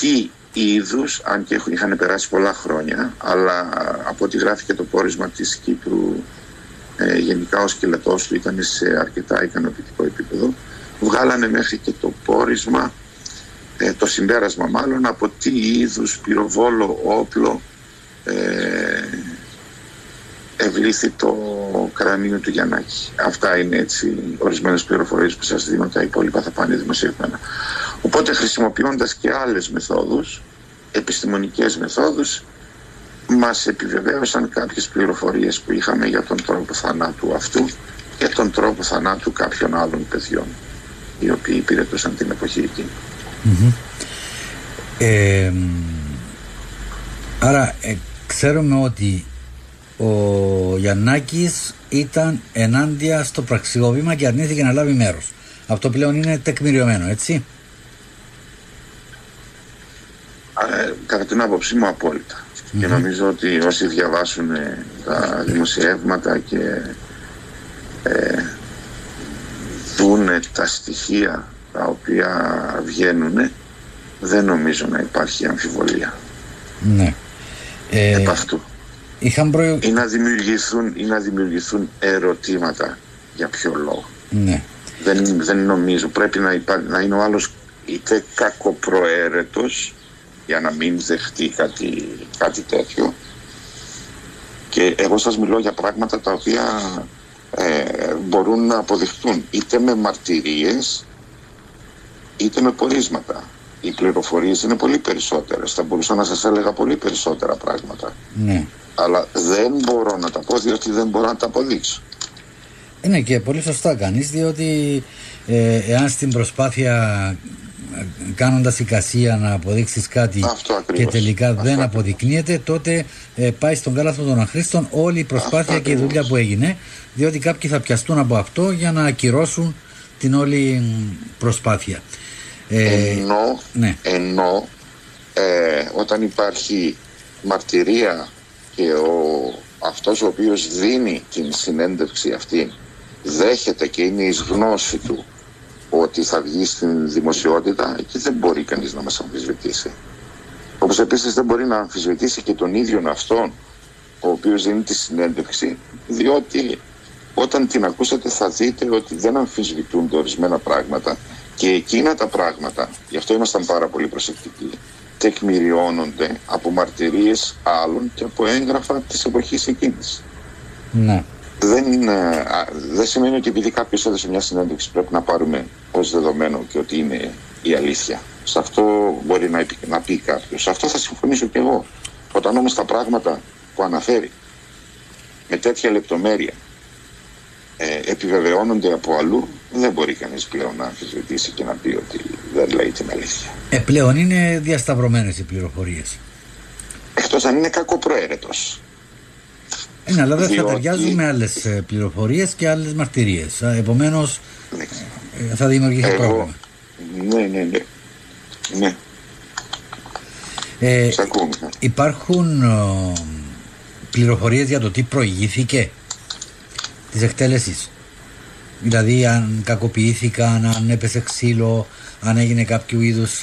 τι είδους, αν και είχαν περάσει πολλά χρόνια, αλλά από ό,τι γράφει και το πόρισμα της Κύπρου, γενικά ο σκελετός του ήταν σε αρκετά ικανοποιητικό επίπεδο, βγάλανε μέχρι και το πόρισμα, το συμπέρασμα μάλλον, από τι είδους πυροβόλο όπλο ευλήθη το κρανίο του Γιαννάκη. Αυτά είναι έτσι ορισμένες πληροφορίες που σας δίνω, τα υπόλοιπα θα πάνε δημοσιευμένα. Οπότε, χρησιμοποιώντας και άλλες μεθόδους, επιστημονικές μεθόδους, μας επιβεβαίωσαν κάποιες πληροφορίες που είχαμε για τον τρόπο θανάτου αυτού και τον τρόπο θανάτου κάποιων άλλων παιδιών, οι οποίοι υπηρετούσαν την εποχή εκείνη. Mm-hmm. Άρα ξέρουμε ότι ο Γιαννάκης ήταν ενάντια στο πραξικόπημα και αρνήθηκε να λάβει μέρος. Αυτό πλέον είναι τεκμηριωμένο, έτσι. Κατά την άποψή μου απόλυτα. Mm-hmm. Και νομίζω ότι όσοι διαβάσουν τα δημοσιεύματα και δουν τα στοιχεία τα οποία βγαίνουν, δεν νομίζω να υπάρχει αμφιβολία. Ναι. Επ' αυτού. Ή να δημιουργηθούν ερωτήματα για ποιο λόγο. Ναι. Δεν νομίζω. Πρέπει να είναι ο άλλος είτε κακοπροαίρετος για να μην δεχτεί κάτι τέτοιο. Και εγώ σας μιλώ για πράγματα τα οποία μπορούν να αποδειχτούν είτε με μαρτυρίες είτε με πορίσματα. Οι πληροφορίες είναι πολύ περισσότερες. Θα μπορούσα να σας έλεγα πολύ περισσότερα πράγματα. Ναι. Αλλά δεν μπορώ να τα πω, διότι δεν μπορώ να τα αποδείξω. Ναι, και πολύ σωστά κάνεις, διότι εάν στην προσπάθεια κάνοντας εικασία να αποδείξεις κάτι και τελικά δεν αποδεικνύεται, τότε πάει στον κάλαθο των αχρήστων όλη η προσπάθεια και η δουλειά που έγινε, διότι κάποιοι θα πιαστούν από αυτό για να ακυρώσουν την όλη προσπάθεια. Ενώ όταν υπάρχει μαρτυρία και αυτός ο οποίος δίνει την συνέντευξη αυτή δέχεται και είναι εις γνώση του ότι θα βγει στην δημοσιότητα, εκεί δεν μπορεί κανείς να μας αμφισβητήσει. Όπως επίσης δεν μπορεί να αμφισβητήσει και τον ίδιον αυτόν ο οποίος δίνει τη συνέντευξη, διότι όταν την ακούσατε θα δείτε ότι δεν αμφισβητούν ορισμένα πράγματα και εκείνα τα πράγματα, γι' αυτό ήμασταν πάρα πολύ προσεκτικοί, τεκμηριώνονται από μαρτυρίες άλλων και από έγγραφα της εποχής εκείνης. Ναι. Δεν σημαίνει ότι επειδή κάποιος έδωσε μια συνέντευξη πρέπει να πάρουμε ως δεδομένο και ότι είναι η αλήθεια. Σε αυτό μπορεί να πει κάποιος. Σε αυτό θα συμφωνήσω και εγώ. Όταν όμως τα πράγματα που αναφέρει με τέτοια λεπτομέρεια επιβεβαιώνονται από αλλού, δεν μπορεί κανείς πλέον να αμφισβητήσει και να πει ότι δεν λέει την αλήθεια. Πλέον είναι διασταυρωμένες οι πληροφορίες. Εκτός αν είναι κακοπροαίρετος. Ναι, αλλά δεν θα ταιριάζουν με άλλες πληροφορίες και άλλες μαρτυρίες. Επομένως, θα δημιουργήσει πρόβλημα. Ναι. Υπάρχουν πληροφορίες για το τι προηγήθηκε της εκτέλεσης? Δηλαδή αν κακοποιήθηκαν, αν έπεσε ξύλο, αν έγινε κάποιο είδους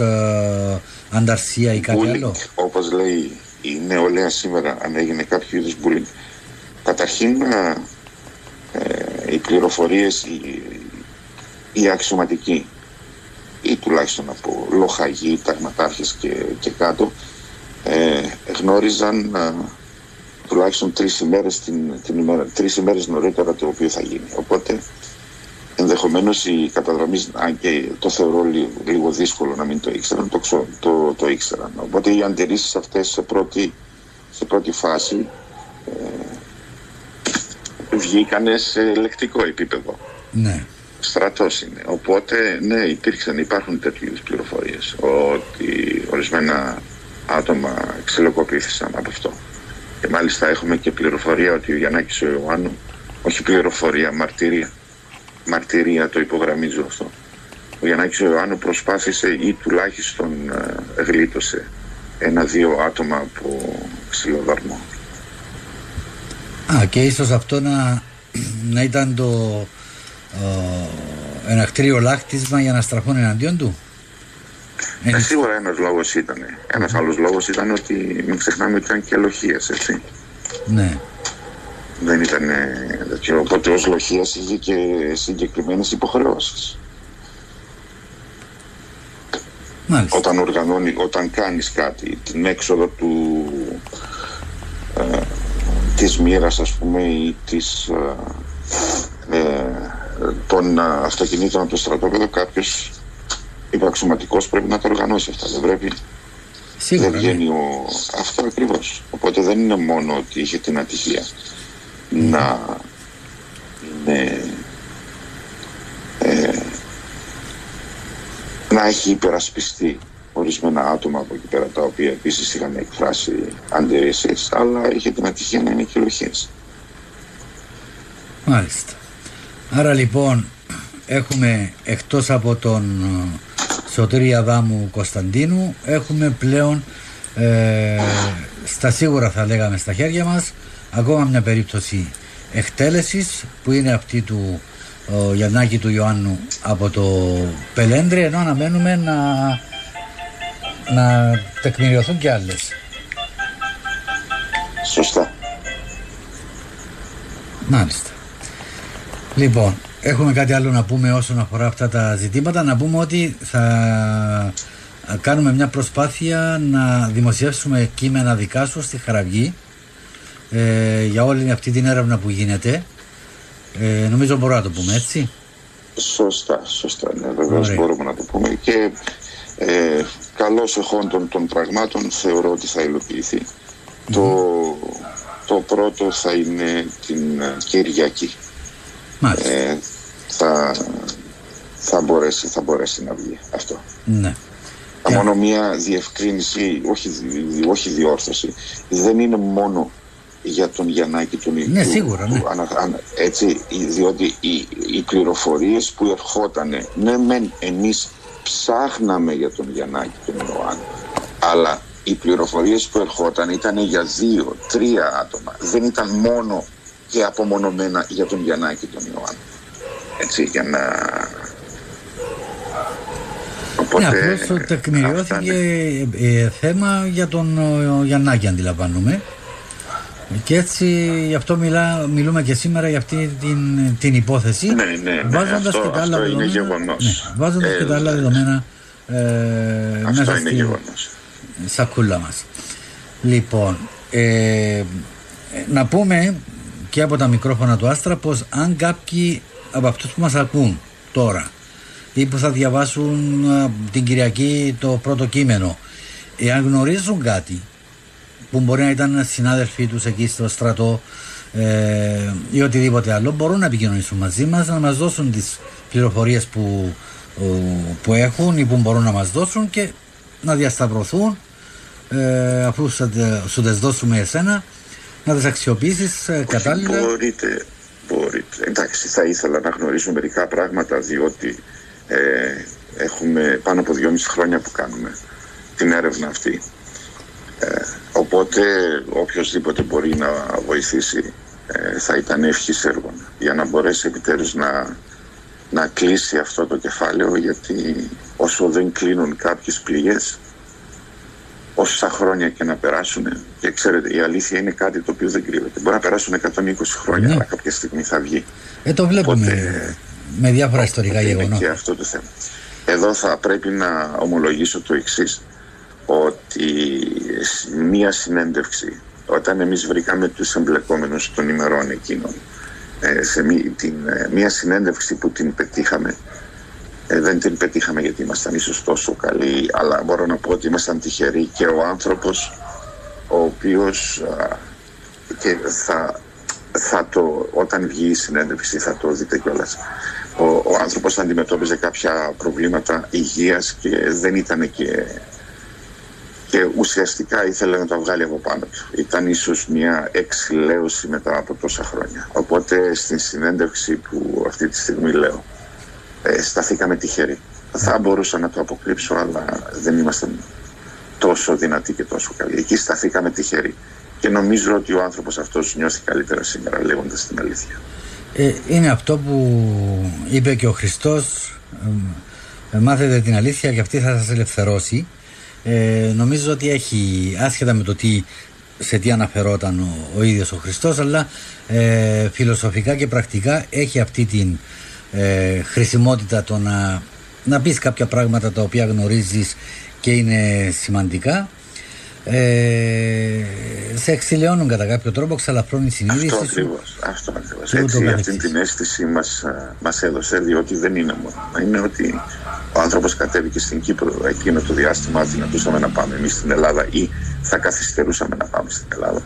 ανταρσία ή κάτι bullying, άλλο. Όπως λέει η νεολαία σήμερα, αν έγινε κάποιο είδους bullying. Καταρχήν οι πληροφορίες, οι αξιωματικοί ή τουλάχιστον από λοχαγοί, ταγματάρχες και κάτω γνώριζαν τουλάχιστον 3 ημέρες, τρεις ημέρες νωρίτερα το οποίο θα γίνει. Οπότε ενδεχομένως οι καταδρομής, αν και το θεωρώ λίγο δύσκολο να μην το ήξεραν, το ήξεραν. Οπότε οι αντιρρήσεις αυτές σε πρώτη φάση βγήκανε σε λεκτικό επίπεδο. Ναι. Στρατός είναι. Οπότε ναι, υπάρχουν τέτοιες πληροφορίες ότι ορισμένα άτομα ξυλοκοπήθησαν από αυτό. Και μάλιστα έχουμε και πληροφορία ότι ο Γιαννάκης ο Ιωάννου, όχι πληροφορία, μαρτυρία το υπογραμμίζω αυτό. Ο Γιαννάκης ο Ιωάννου προσπάθησε ή τουλάχιστον γλίτωσε 1-2 άτομα από ξυλοδαρμό. Και ίσως αυτό να ήταν ένα κτίριο λάχτισμα για να στραφούν εναντίον του. Σίγουρα ένας λόγος ήταν. Ένας άλλος λόγος ήταν ότι μην ξεχνάμε ότι ήταν και ελοχίας, έτσι. Ναι. Δεν ήταν. Οπότε ως ελοχίας είχε και συγκεκριμένες υποχρεώσεις. Μάλιστα. Όταν οργανώνει, όταν κάνεις κάτι, την έξοδο του της μοίρας, ας πούμε, ή της των αυτοκινήτων από το στρατόπεδο, κάποιος υπαξιωματικός πρέπει να το οργανώσει αυτά. Δεν πρέπει. Σίγουρα, δεν βγαίνει αυτό ακριβώς. Οπότε δεν είναι μόνο ότι είχε την ατυχία να είναι, να έχει υπερασπιστεί ορισμένα άτομα από εκεί πέρα, τα οποία επίσης είχαν εκφράσει αντιρρήσεις, αλλά είχε την ατυχία να είναι και ελοχίες. Μάλιστα. Άρα λοιπόν έχουμε, εκτός από τον Σωτήρη Αδάμου Κωνσταντίνου, έχουμε πλέον στα σίγουρα, θα λέγαμε, στα χέρια μας ακόμα μια περίπτωση εκτέλεσης, που είναι αυτή του Γιαννάκη του Ιωάννου από το Πελέντρι, ενώ αναμένουμε να τεκμηριωθούν και άλλες. Σωστά. Μάλιστα. Λοιπόν, έχουμε κάτι άλλο να πούμε όσον αφορά αυτά τα ζητήματα? Να πούμε ότι θα κάνουμε μια προσπάθεια να δημοσιεύσουμε κείμενα δικά σου στη Χαραυγή για όλη αυτή την έρευνα που γίνεται. Νομίζω μπορούμε να το πούμε, έτσι. Σωστά, σωστά. Ναι, βεβαίως μπορούμε να το πούμε. Και καλώς εχόντων των πραγμάτων θεωρώ ότι θα υλοποιηθεί. Mm-hmm. Το πρώτο θα είναι την Κυριακή. Θα μπορέσει να βγει αυτό. Ναι. Μόνο μια διευκρίνηση, όχι διόρθωση. Δεν είναι μόνο για τον Γιαννάκη του Νίκου. Ναι, σίγουρα. Ναι. Έτσι, διότι οι πληροφορίες που ερχότανε, ναι, μεν εμείς ψάχναμε για τον Γιαννάκη του Ιωάννου, αλλά οι πληροφορίες που ερχόταν ήταν για 2-3 άτομα. Δεν ήταν μόνο και απομονωμένα για τον Γιαννάκη τον Ιωάννη. Έτσι, για να... Οπότε, απλώς τεκμηριώθηκε θέμα για τον Γιαννάκη, αντιλαμβάνομαι. Και έτσι γι' αυτό μιλούμε και σήμερα για αυτή την υπόθεση. Ναι, βάζοντας αυτό, και τα άλλα δεδομένα. Βάζοντας και τα άλλα δεδομένα μέσα στη σακούλα μας. Λοιπόν, να πούμε και από τα μικρόφωνα του Άστρα πως αν κάποιοι από αυτούς που μας ακούν τώρα ή που θα διαβάσουν την Κυριακή το πρώτο κείμενο, εάν γνωρίζουν κάτι που μπορεί να ήταν συνάδελφοί τους εκεί στο στρατό ή οτιδήποτε άλλο, μπορούν να επικοινωνήσουν μαζί μας, να μας δώσουν τις πληροφορίες που έχουν ή που μπορούν να μας δώσουν και να διασταυρωθούν, αφού σου τις δώσουμε εσένα, να τις αξιοποιήσεις κατάλληλα. Μπορείτε. Εντάξει, θα ήθελα να γνωρίσω μερικά πράγματα, διότι έχουμε πάνω από 2,5 χρόνια που κάνουμε την έρευνα αυτή. Οπότε οποιοσδήποτε μπορεί να βοηθήσει θα ήταν ευχής έργων, για να μπορέσει επιτέλους να κλείσει αυτό το κεφάλαιο, γιατί όσο δεν κλείνουν κάποιες πληγές, όσα χρόνια και να περάσουν, και ξέρετε, η αλήθεια είναι κάτι το οποίο δεν κρύβεται. Μπορεί να περάσουν 120 χρόνια, αλλά κάποια στιγμή θα βγει. Το βλέπουμε. Οπότε, με διάφορα ιστορικά γεγονότα. Και αυτό το θέμα. Εδώ θα πρέπει να ομολογήσω το εξής, ότι μία συνέντευξη, όταν εμείς βρήκαμε τους εμπλεκόμενους των ημερών εκείνων, σε μία συνέντευξη που την πετύχαμε, δεν την πετύχαμε γιατί ήμασταν ίσως τόσο καλοί, αλλά μπορώ να πω ότι ήμασταν τυχεροί, και ο άνθρωπος ο οποίος και θα το, όταν βγει η συνέντευξη θα το δείτε κιόλας, ο άνθρωπος αντιμετώπιζε κάποια προβλήματα υγείας και δεν ήταν και ουσιαστικά ήθελε να τα βγάλει από πάνω του. Ήταν ίσως μια εξηλαίωση μετά από τόσα χρόνια. Οπότε στην συνέντευξη που αυτή τη στιγμή λέω, σταθήκαμε τυχεροί. Θα μπορούσα να το αποκρύψω, αλλά δεν είμαστε τόσο δυνατοί και τόσο καλοί. Εκεί σταθήκαμε τυχεροί. Και νομίζω ότι ο άνθρωπος αυτός νιώθει καλύτερα σήμερα, λέγοντας την αλήθεια. Είναι αυτό που είπε και ο Χριστός μάθετε την αλήθεια και αυτή θα σας ελευθερώσει. Νομίζω ότι έχει, άσχετα με το τι, σε τι αναφερόταν ο ίδιος ο Χριστός, αλλά φιλοσοφικά και πρακτικά έχει αυτή την χρησιμότητα, το να πεις κάποια πράγματα τα οποία γνωρίζεις και είναι σημαντικά. Σε εξηλαιώνουν κατά κάποιο τρόπο, ξαλαφρώνει συνείδηση. Αυτό ακριβώς. Έτσι, αυτή την αίσθηση μας έδωσε, διότι δεν είναι μόνο. Είναι ότι ο άνθρωπος κατέβηκε στην Κύπρο εκείνο το διάστημα, δυνατούσαμε να πάμε εμείς στην Ελλάδα ή θα καθυστερούσαμε να πάμε στην Ελλάδα.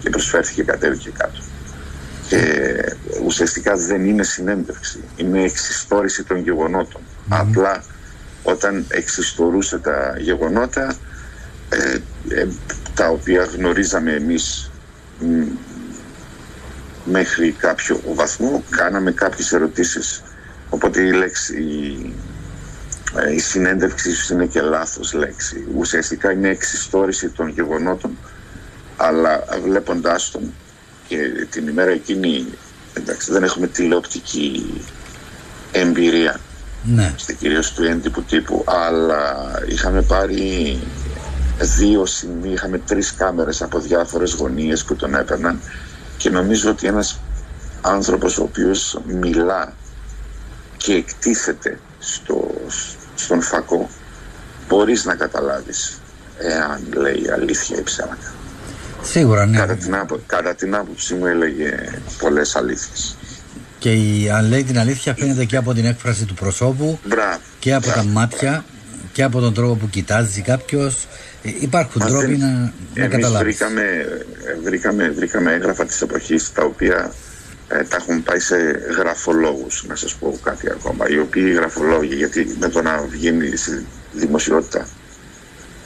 Και προσφέρθηκε, κατέβηκε κάτω. Και ουσιαστικά δεν είναι συνέντευξη, είναι εξιστόρηση των γεγονότων. Mm-hmm. Απλά όταν εξιστορούσε τα γεγονότα, τα οποία γνωρίζαμε εμείς μέχρι κάποιο βαθμό, κάναμε κάποιες ερωτήσεις. Οπότε η λέξη, η συνέντευξη ίσως είναι και λάθος λέξη. Ουσιαστικά είναι εξιστόρηση των γεγονότων, αλλά βλέποντάς τον, και την ημέρα εκείνη, εντάξει, δεν έχουμε τηλεοπτική εμπειρία, ναι, κυρίως του έντυπου τύπου, αλλά είχαμε πάρει είχαμε 3 κάμερες από διάφορες γωνίες που τον έπαιρναν, και νομίζω ότι ένας άνθρωπος ο οποίος μιλά και εκτίθεται στον φακό, μπορείς να καταλάβεις εάν λέει αλήθεια ή ψέματα. Σίγουρα, ναι. Κατά την άποψή μου έλεγε πολλές αλήθειες. Και αν λέει την αλήθεια φαίνεται και από την έκφραση του προσώπου, και από τα μάτια, και από τον τρόπο που κοιτάζει κάποιος. Υπάρχουν τρόποι να καταλάβεις. Βρήκαμε έγγραφα της εποχής, τα οποία τα έχουν πάει σε γραφολόγους, να σας πω κάτι ακόμα, οι οποίοι γραφολόγοι, γιατί με το να βγαίνει στη δημοσιότητα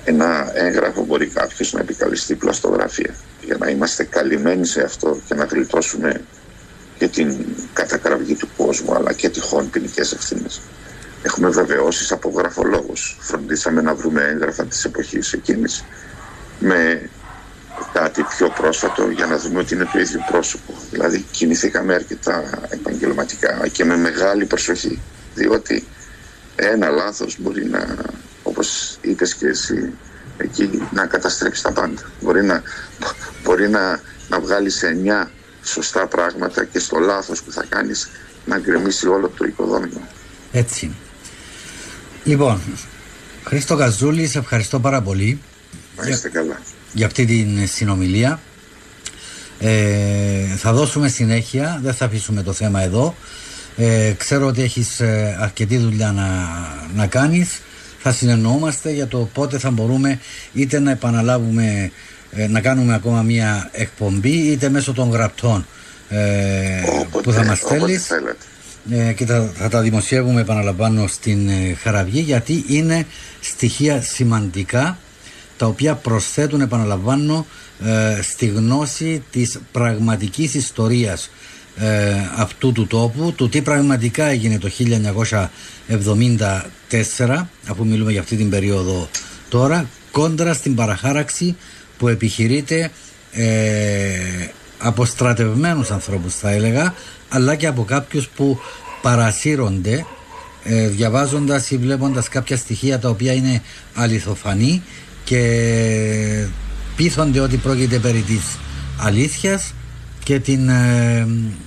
ένα έγγραφο μπορεί κάποιος να επικαλεστεί πλαστογραφία, για να είμαστε καλυμμένοι σε αυτό και να γλιτώσουμε και την κατακραυγή του κόσμου, αλλά και τυχόν ποινικές ευθύνες. Έχουμε βεβαιώσεις από γραφολόγους. Φροντίσαμε να βρούμε έγγραφα της εποχής εκείνης με κάτι πιο πρόσφατο, για να δούμε ότι είναι το ίδιο πρόσωπο. Δηλαδή κινηθήκαμε αρκετά επαγγελματικά και με μεγάλη προσοχή, διότι ένα λάθος μπορεί να, όπως είπες και εσύ εκεί, να καταστρέψει τα πάντα. Μπορεί να βγάλεις 9 σωστά πράγματα και στο λάθος που θα κάνεις να γκρεμίσει όλο το οικοδόμημα. Έτσι. Λοιπόν, Χρήστο Καζούλη, σε ευχαριστώ πάρα πολύ για αυτή την συνομιλία. Θα δώσουμε συνέχεια, δεν θα αφήσουμε το θέμα εδώ. Ξέρω ότι έχεις αρκετή δουλειά να κάνεις. Θα συνεννοούμαστε για το πότε θα μπορούμε είτε να επαναλάβουμε, να κάνουμε ακόμα μία εκπομπή, είτε μέσω των γραπτών που θα μας στέλνεις. Και θα τα δημοσιεύουμε, επαναλαμβάνω, στην Χαραυγή, γιατί είναι στοιχεία σημαντικά τα οποία προσθέτουν, επαναλαμβάνω, στη γνώση της πραγματικής ιστορίας αυτού του τόπου, του τι πραγματικά έγινε το 1974, αφού μιλούμε για αυτή την περίοδο τώρα, κόντρα στην παραχάραξη που επιχειρείται από στρατευμένους ανθρώπους, θα έλεγα, αλλά και από κάποιους που παρασύρονται διαβάζοντας ή βλέποντας κάποια στοιχεία τα οποία είναι αληθοφανή και πείθονται ότι πρόκειται περί της αλήθειας και την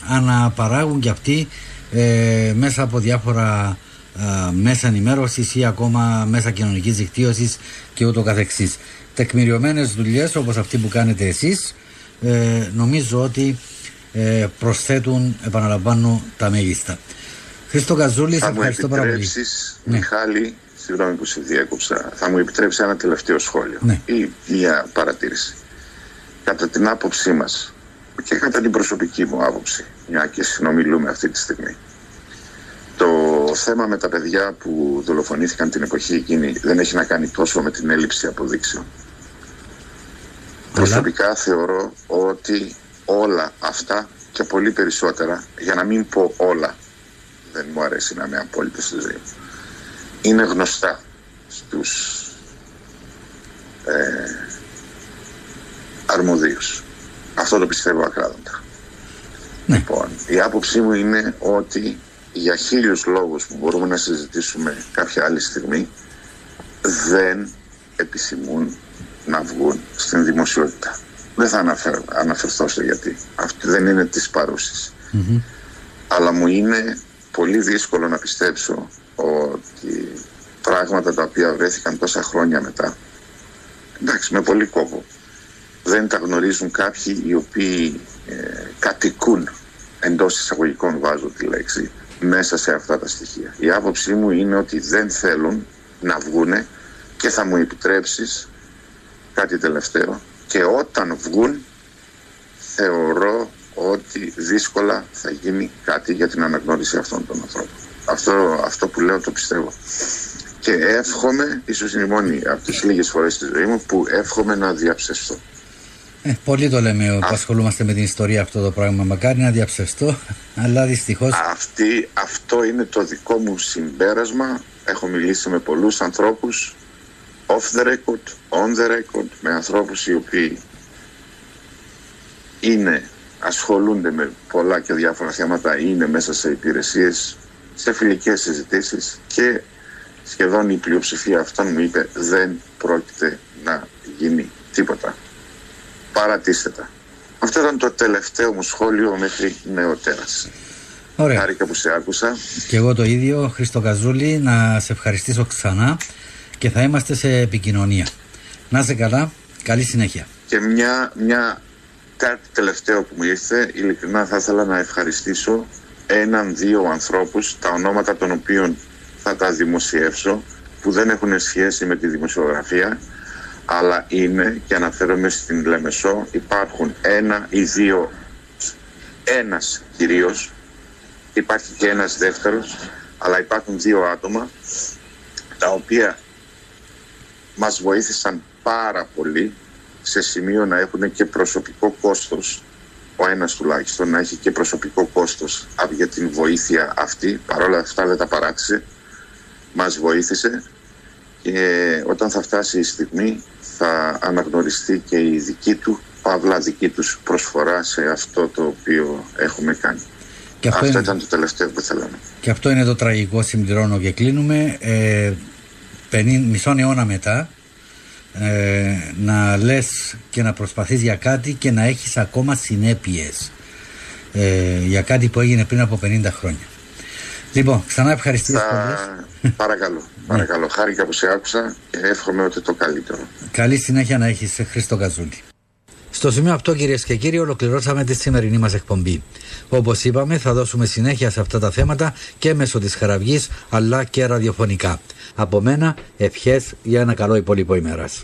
αναπαράγουν κι αυτοί μέσα από διάφορα μέσα ενημέρωσης ή ακόμα μέσα κοινωνικής δικτύωσης και ούτω καθεξής. Τεκμηριωμένες δουλειές όπως αυτή που κάνετε εσείς νομίζω ότι προσθέτουν, επαναλαμβάνω, τα μέγιστα. Χρήστο Καζούλη, σε ευχαριστώ πάρα πολύ. Μιχάλη, συγγνώμη που σε διέκοψα, θα μου επιτρέψει ένα τελευταίο σχόλιο, ναι, ή μια παρατήρηση. Κατά την άποψή μας και κατά την προσωπική μου άποψη, μια και συνομιλούμε αυτή τη στιγμή, το θέμα με τα παιδιά που δολοφονήθηκαν την εποχή εκείνη δεν έχει να κάνει τόσο με την έλλειψη αποδείξεων. Προσωπικά θεωρώ ότι όλα αυτά και πολύ περισσότερα, για να μην πω όλα, δεν μου αρέσει να είμαι απόλυτος στη ζωή, είναι γνωστά στους αρμοδίους. Αυτό το πιστεύω ακράδαντα. Ναι. Λοιπόν, η άποψή μου είναι ότι για χίλιους λόγους που μπορούμε να συζητήσουμε κάποια άλλη στιγμή, δεν επισημούν να βγουν στην δημοσιότητα. Δεν θα αναφερθώ σε γιατί. Αυτό δεν είναι της παρούσης. Mm-hmm. Αλλά μου είναι πολύ δύσκολο να πιστέψω ότι πράγματα τα οποία βρέθηκαν τόσα χρόνια μετά, εντάξει, με πολύ κόπο, δεν τα γνωρίζουν κάποιοι οι οποίοι κατοικούν, εντός εισαγωγικών βάζω τη λέξη, μέσα σε αυτά τα στοιχεία. Η άποψή μου είναι ότι δεν θέλουν να βγούνε, και θα μου επιτρέψεις κάτι τελευταίο, και όταν βγουν θεωρώ ότι δύσκολα θα γίνει κάτι για την αναγνώριση αυτών των ανθρώπων. Αυτό που λέω το πιστεύω. Και εύχομαι, ίσως είναι η μόνη από τις λίγες φορές στη ζωή μου που εύχομαι να διαψευστώ. Πολύ το λέμε που ασχολούμαστε με την ιστορία αυτό το πράγμα. Μακάρι να διαψευστώ, αλλά δυστυχώς. Αυτό είναι το δικό μου συμπέρασμα. Έχω μιλήσει με πολλούς ανθρώπους, off the record, on the record, με ανθρώπους οι οποίοι ασχολούνται με πολλά και διάφορα θέματα, είναι μέσα σε υπηρεσίες, σε φιλικές συζητήσεις, και σχεδόν η πλειοψηφία αυτών μου είπε δεν πρόκειται να γίνει τίποτα. Παρατήστε τα. Αυτό ήταν το τελευταίο μου σχόλιο μέχρι νεοτέρας. Ωραία. Χάρηκα που σε άκουσα. Και εγώ το ίδιο, Χρήστο Καζούλη, να σε ευχαριστήσω ξανά και θα είμαστε σε επικοινωνία. Να είσαι καλά, καλή συνέχεια. Και κάτι τελευταίο που μου ήρθε, ειλικρινά θα ήθελα να ευχαριστήσω 1-2 ανθρώπους, τα ονόματα των οποίων θα τα δημοσιεύσω, που δεν έχουν σχέση με τη δημοσιογραφία, αλλά είναι, και αναφέρομαι στην Λεμεσό, υπάρχουν 1 ή 2, ένας κυρίως, υπάρχει και ένας δεύτερος, αλλά υπάρχουν 2 άτομα τα οποία μας βοήθησαν πάρα πολύ, σε σημείο να έχουν και προσωπικό κόστος, ο ένας τουλάχιστον να έχει και προσωπικό κόστος για την βοήθεια αυτή. Παρόλα αυτά δεν τα παράτησε, μας βοήθησε, και όταν θα φτάσει η στιγμή θα αναγνωριστεί και η δική του, παύλα δική τους προσφορά σε αυτό το οποίο έχουμε κάνει. Και αυτό ήταν το τελευταίο που θέλαμε. Και αυτό είναι το τραγικό, συμπληρώνω και κλείνουμε, μισόν αιώνα μετά, να λες και να προσπαθείς για κάτι και να έχεις ακόμα συνέπειες για κάτι που έγινε πριν από 50 χρόνια. Λοιπόν, ξανά ευχαριστήσεις. Παρακαλώ. Χάρηκα που σε άκουσα και εύχομαι ότι το καλύτερο. Καλή συνέχεια να έχεις, Χρήστο Καζούλη. Στο σημείο αυτό, κυρίες και κύριοι, ολοκληρώσαμε τη σημερινή μας εκπομπή. Όπως είπαμε, θα δώσουμε συνέχεια σε αυτά τα θέματα και μέσω της Χαραυγής αλλά και ραδιοφωνικά. Από μένα, ευχές για ένα καλό υπόλοιπο ημέρας.